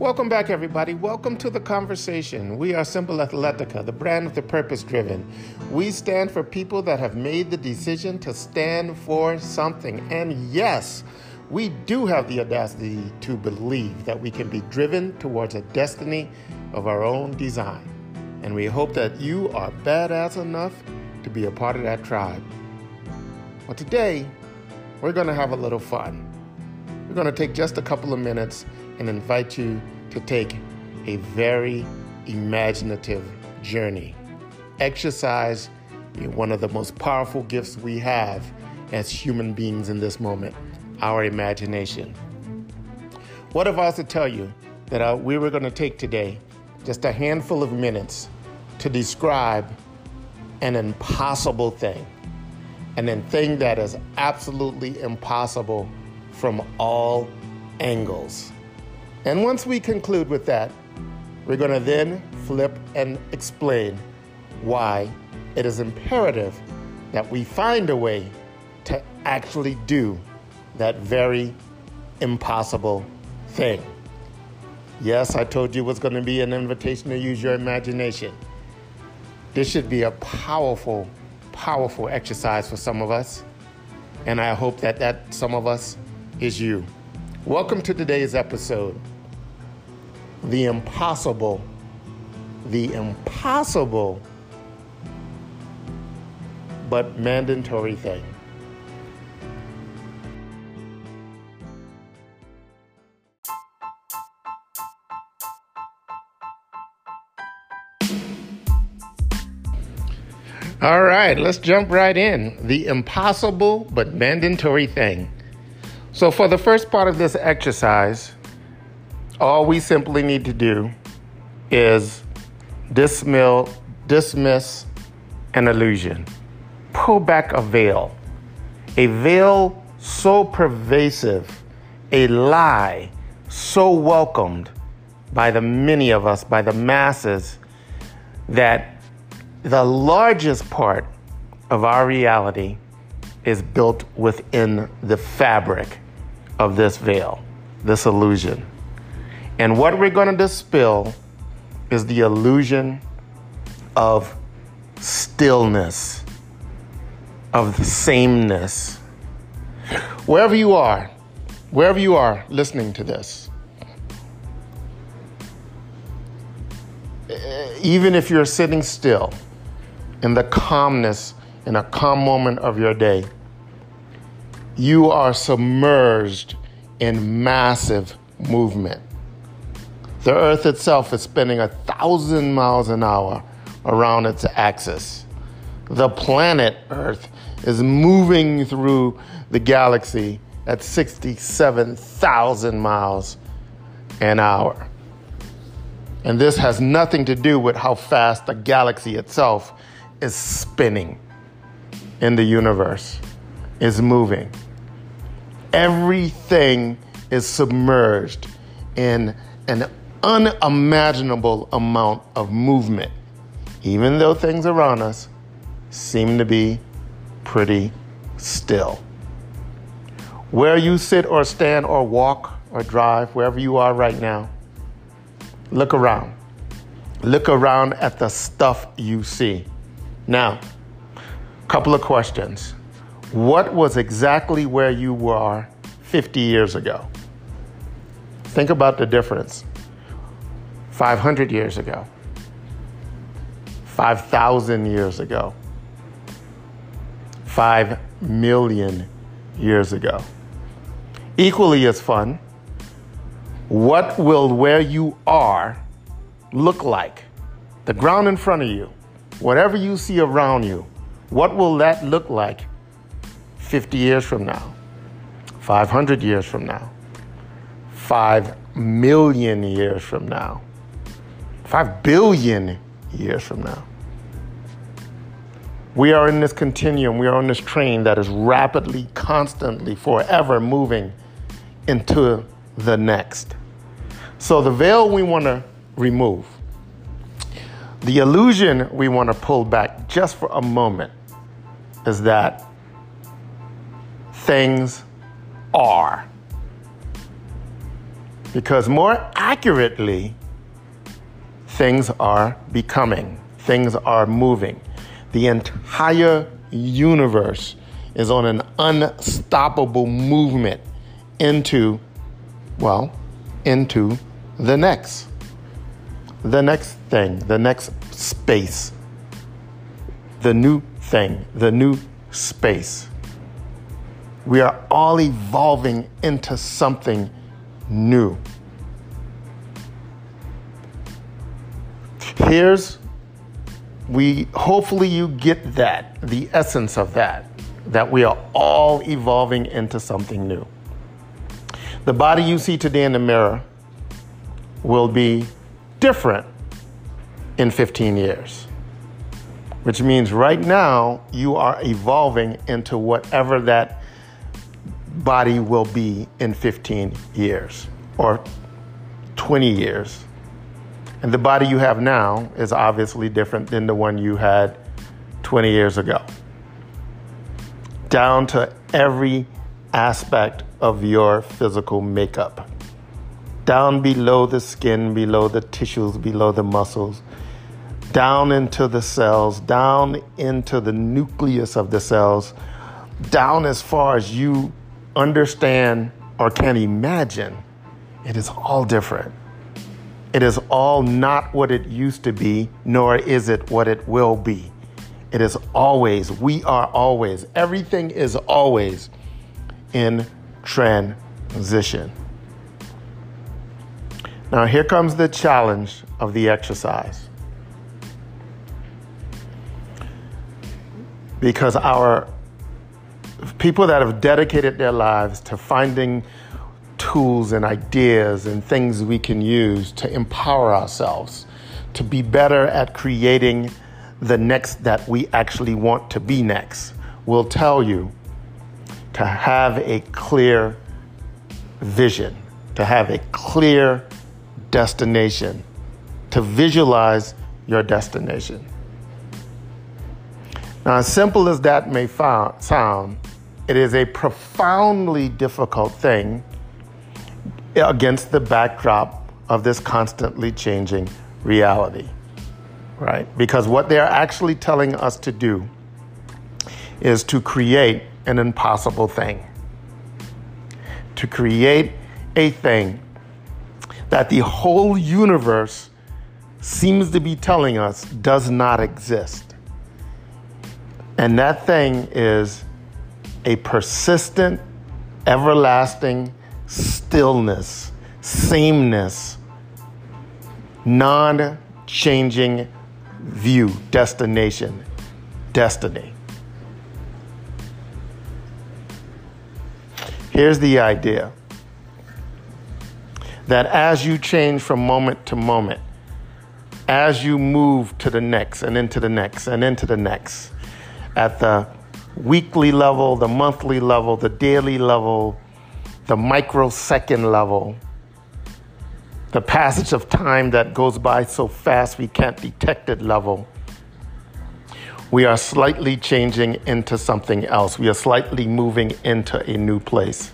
Welcome back, everybody. Welcome to The Conversation. We are Simple Athletica, the brand of the purpose-driven. We stand for people that have made the decision to stand for something. And yes, we do have the audacity to believe that we can be driven towards a destiny of our own design. And we hope that you are badass enough to be a part of that tribe. Well, today, we're going to have a little fun. We're going to take just a couple of minutes and invite you to take a very imaginative journey. Exercise is one of the most powerful gifts we have as human beings in this moment, our imagination. What if I was to tell you that we were going to take today just a handful of minutes to describe an impossible thing, and a thing that is absolutely impossible from all angles. And once we conclude with that, we're going to then flip and explain why it is imperative that we find a way to actually do that very impossible thing. Yes, I told you it was going to be an invitation to use your imagination. This should be a powerful, powerful exercise for some of us. And I hope that some of us is you. Welcome to today's episode. The impossible, but mandatory thing. All right, let's jump right in. The impossible, but mandatory thing. So for the first part of this exercise, all we simply need to do is dismiss an illusion. Pull back a veil so pervasive, a lie so welcomed by the many of us, by the masses, that the largest part of our reality is built within the fabric of this veil, this illusion. And what we're going to dispel is the illusion of stillness, of the sameness. Wherever you are listening to this, even if you're sitting still in the calmness, in a calm moment of your day, you are submerged in massive movement. The earth itself is spinning 1,000 miles an hour around its axis. The planet Earth is moving through the galaxy at 67,000 miles an hour. And this has nothing to do with how fast the galaxy itself is spinning. In the universe is moving. Everything is submerged in an unimaginable amount of movement, even though things around us seem to be pretty still. Where you sit or stand or walk or drive, wherever you are right now, look around. Look around at the stuff you see. Now, couple of questions. What was exactly where you were 50 years ago? Think about the difference. 500 years ago. 5,000 years ago. 5 million years ago. Equally as fun, what will where you are look like? The ground in front of you, whatever you see around you, what will that look like 50 years from now, 500 years from now, 5 million years from now, 5 billion years from now? We are in this continuum. We are on this train that is rapidly, constantly, forever moving into the next. So the veil we want to remove, the illusion we want to pull back just for a moment, is that things are. because more accurately, things are becoming, things are moving. The entire universe is on an unstoppable movement into the next thing, the next space, the new thing, the new space. We are all evolving into something new. Hopefully you get that, the essence of that we are all evolving into something new. The body you see today in the mirror will be different in 15 years, which means right now you are evolving into whatever that body will be in 15 years or 20 years. And the body you have now is obviously different than the one you had 20 years ago, down to every aspect of your physical makeup, down below the skin, below the tissues, below the muscles, down into the cells, down into the nucleus of the cells, down as far as you understand or can imagine. It is all different. It is all not what it used to be, nor is it what it will be. It is always, we are always, everything is always in transition. Now here comes the challenge of the exercise. Because our people that have dedicated their lives to finding tools and ideas and things we can use to empower ourselves, to be better at creating the next that we actually want to be next, will tell you to have a clear vision, to have a clear destination, to visualize your destination. Now, as simple as that may sound, it is a profoundly difficult thing against the backdrop of this constantly changing reality, right? Because what they're actually telling us to do is to create an impossible thing, to create a thing that the whole universe seems to be telling us does not exist. And that thing is a persistent, everlasting stillness, sameness, non-changing view, destination, destiny. Here's the idea that as you change from moment to moment, as you move to the next and into the next and into the next, at the weekly level, the monthly level, the daily level, the microsecond level, the passage of time that goes by so fast we can't detect it level, we are slightly changing into something else. We are slightly moving into a new place.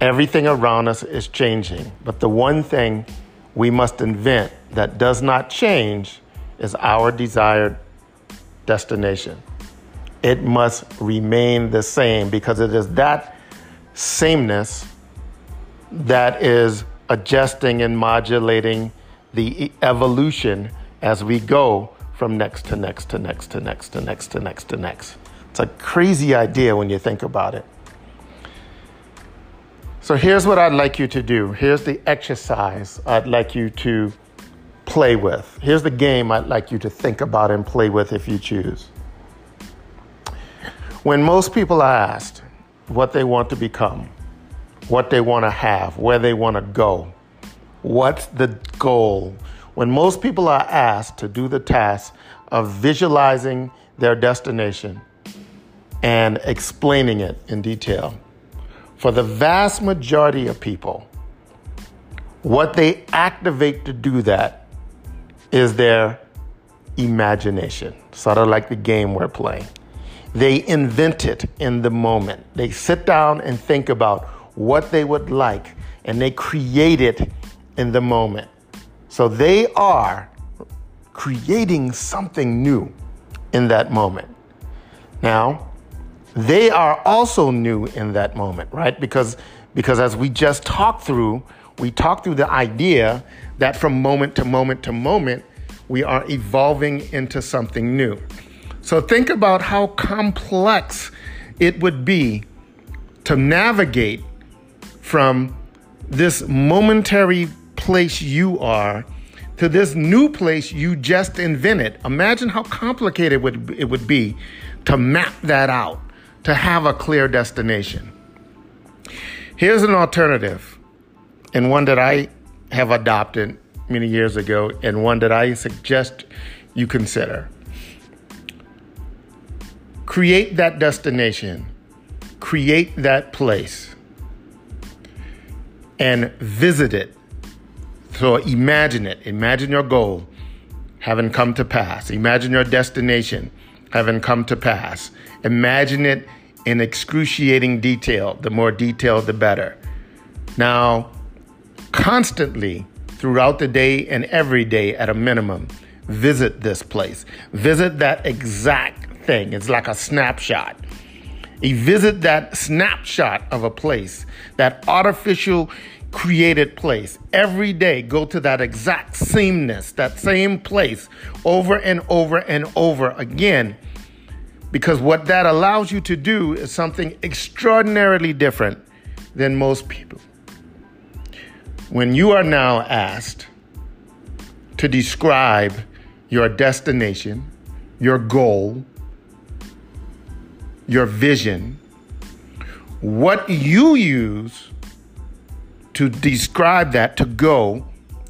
Everything around us is changing, but the one thing we must invent that does not change is our desired destination. It must remain the same, because it is that sameness that is adjusting and modulating the evolution as we go from next to next to next to next to next to next to next. It's a crazy idea when you think about it. So here's what I'd like you to do. Here's the exercise I'd like you to play with. Here's the game I'd like you to think about and play with if you choose. When most people are asked what they want to become, what they want to have, where they want to go, what's the goal? When most people are asked to do the task of visualizing their destination and explaining it in detail, for the vast majority of people, what they activate to do that is their imagination, sort of like the game we're playing. They invent it in the moment. They sit down and think about what they would like and they create it in the moment. So they are creating something new in that moment. Now, they are also new in that moment, right? Because as we just talked through, we talked through the idea that from moment to moment to moment, we are evolving into something new. So think about how complex it would be to navigate from this momentary place you are to this new place you just invented. Imagine how complicated it would be to map that out, to have a clear destination. Here's an alternative, and one that I have adopted many years ago, and one that I suggest you consider. Create that destination, create that place, and visit it. So imagine it. Imagine your goal having come to pass. Imagine your destination having come to pass. Imagine it in excruciating detail. The more detailed, the better. Now, constantly throughout the day and every day at a minimum, visit this place. Visit that exact thing. It's like a snapshot. You visit that snapshot of a place, that artificial created place. Every day, go to that exact sameness, that same place over and over and over again. Because what that allows you to do is something extraordinarily different than most people. When you are now asked to describe your destination, your goal, your vision, what you use to describe that, to go,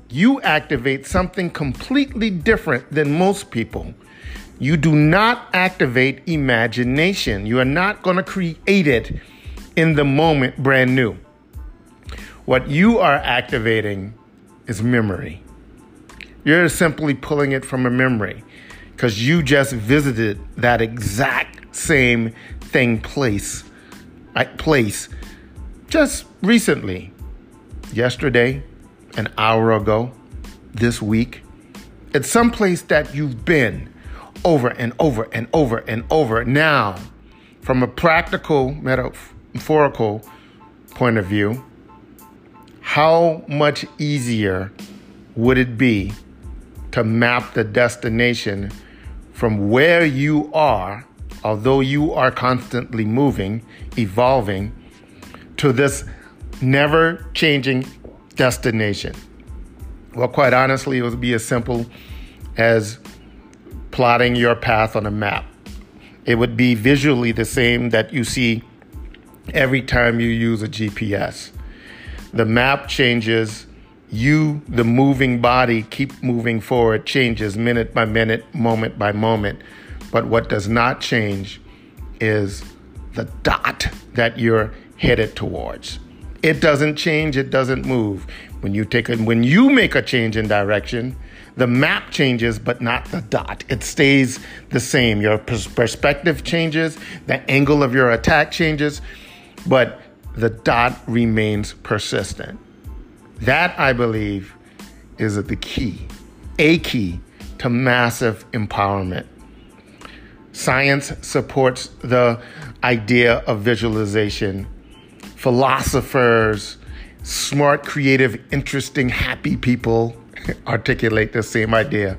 you activate something completely different than most people. You do not activate imagination. You are not going to create it in the moment brand new. What you are activating is memory. You're simply pulling it from a memory because you just visited that exact same thing, place, just recently, yesterday, an hour ago, this week. It's someplace that you've been over and over and over and over. Now, from a practical, metaphorical point of view, how much easier would it be to map the destination from where you are, although you are constantly moving, evolving, to this never-changing destination? Well, quite honestly, it would be as simple as plotting your path on a map. It would be visually the same that you see every time you use a GPS. The map changes, you, the moving body, keep moving forward, changes minute by minute, moment by moment. But what does not change is the dot that you're headed towards. It doesn't change, it doesn't move. When you make a change in direction, the map changes, but not the dot. It stays the same. Your perspective changes, the angle of your attack changes, but the dot remains persistent. That, I believe, is a key to massive empowerment. Science supports the idea of visualization. Philosophers, smart, creative, interesting, happy people articulate the same idea.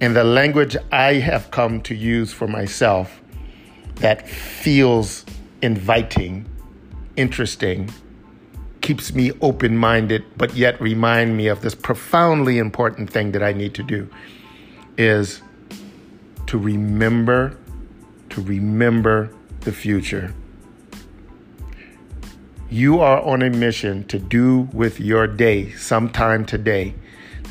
And the language I have come to use for myself that feels inviting, interesting, keeps me open-minded, but yet remind me of this profoundly important thing that I need to do is to remember the future. You are on a mission to do with your day sometime today.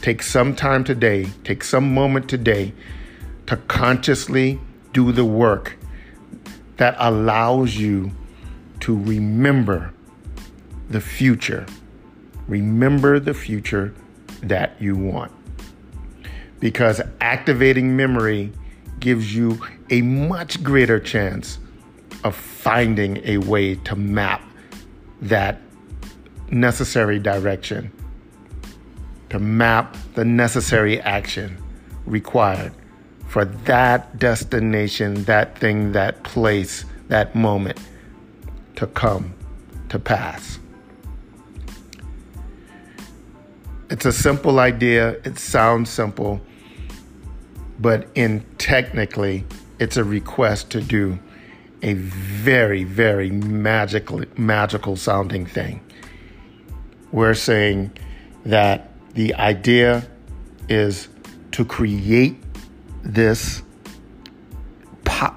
Take some time today, take some moment today to consciously do the work that allows you to remember the future. Remember the future that you want. Because activating memory gives you a much greater chance of finding a way to map that necessary direction, to map the necessary action required for that destination, that thing, that place, that moment to come to pass. It's a simple idea. It sounds simple, but technically, it's a request to do a very, very magical sounding thing. We're saying that the idea is to create this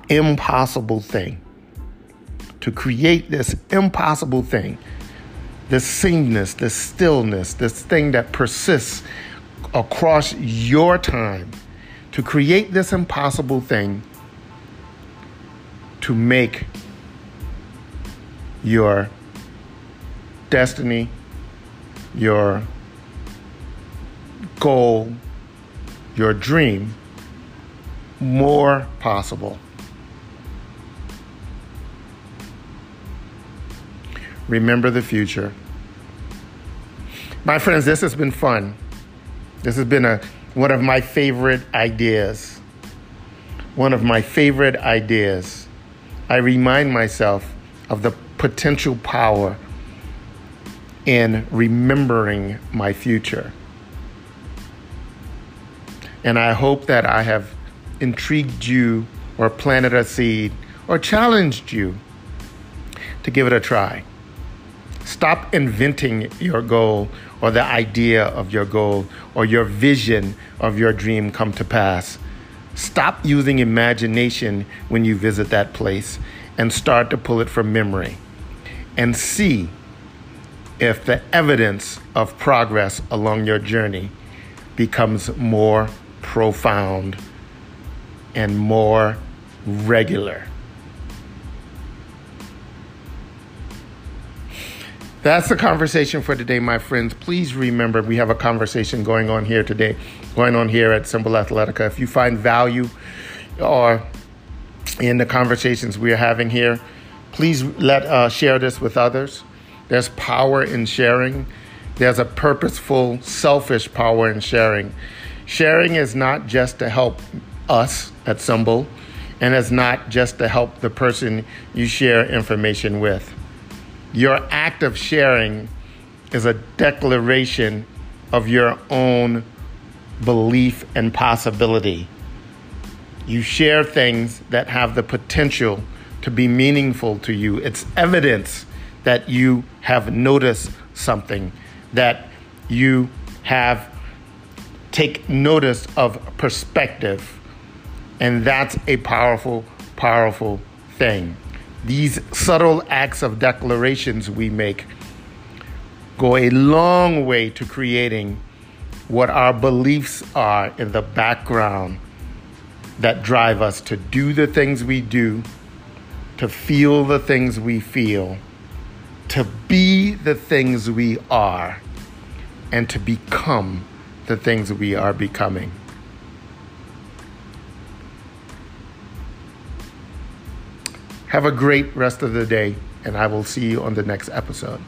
impossible thing, this sameness, this stillness, this thing that persists across your time, to create this impossible thing to make your destiny, your goal, your dream more possible. Remember the future. My friends, this has been fun. This has been one of my favorite ideas. I remind myself of the potential power in remembering my future. And I hope that I have intrigued you or planted a seed or challenged you to give it a try. Stop inventing your goal or the idea of your goal or your vision of your dream come to pass. Stop using imagination when you visit that place and start to pull it from memory and see if the evidence of progress along your journey becomes more profound and more regular. That's the conversation for today, my friends. Please remember, we have a conversation going on here today, going on here at Simple Athletica. If you find value or in the conversations we are having here, please share this with others. There's power in sharing. There's a purposeful, selfish power in sharing. Sharing is not just to help us at Simple, and it's not just to help the person you share information with. Your act of sharing is a declaration of your own belief and possibility. You share things that have the potential to be meaningful to you. It's evidence that you have noticed something, that you have taken notice of perspective. And that's a powerful, powerful thing. These subtle acts of declarations we make go a long way to creating what our beliefs are in the background that drive us to do the things we do, to feel the things we feel, to be the things we are, and to become the things we are becoming. Have a great rest of the day, and I will see you on the next episode.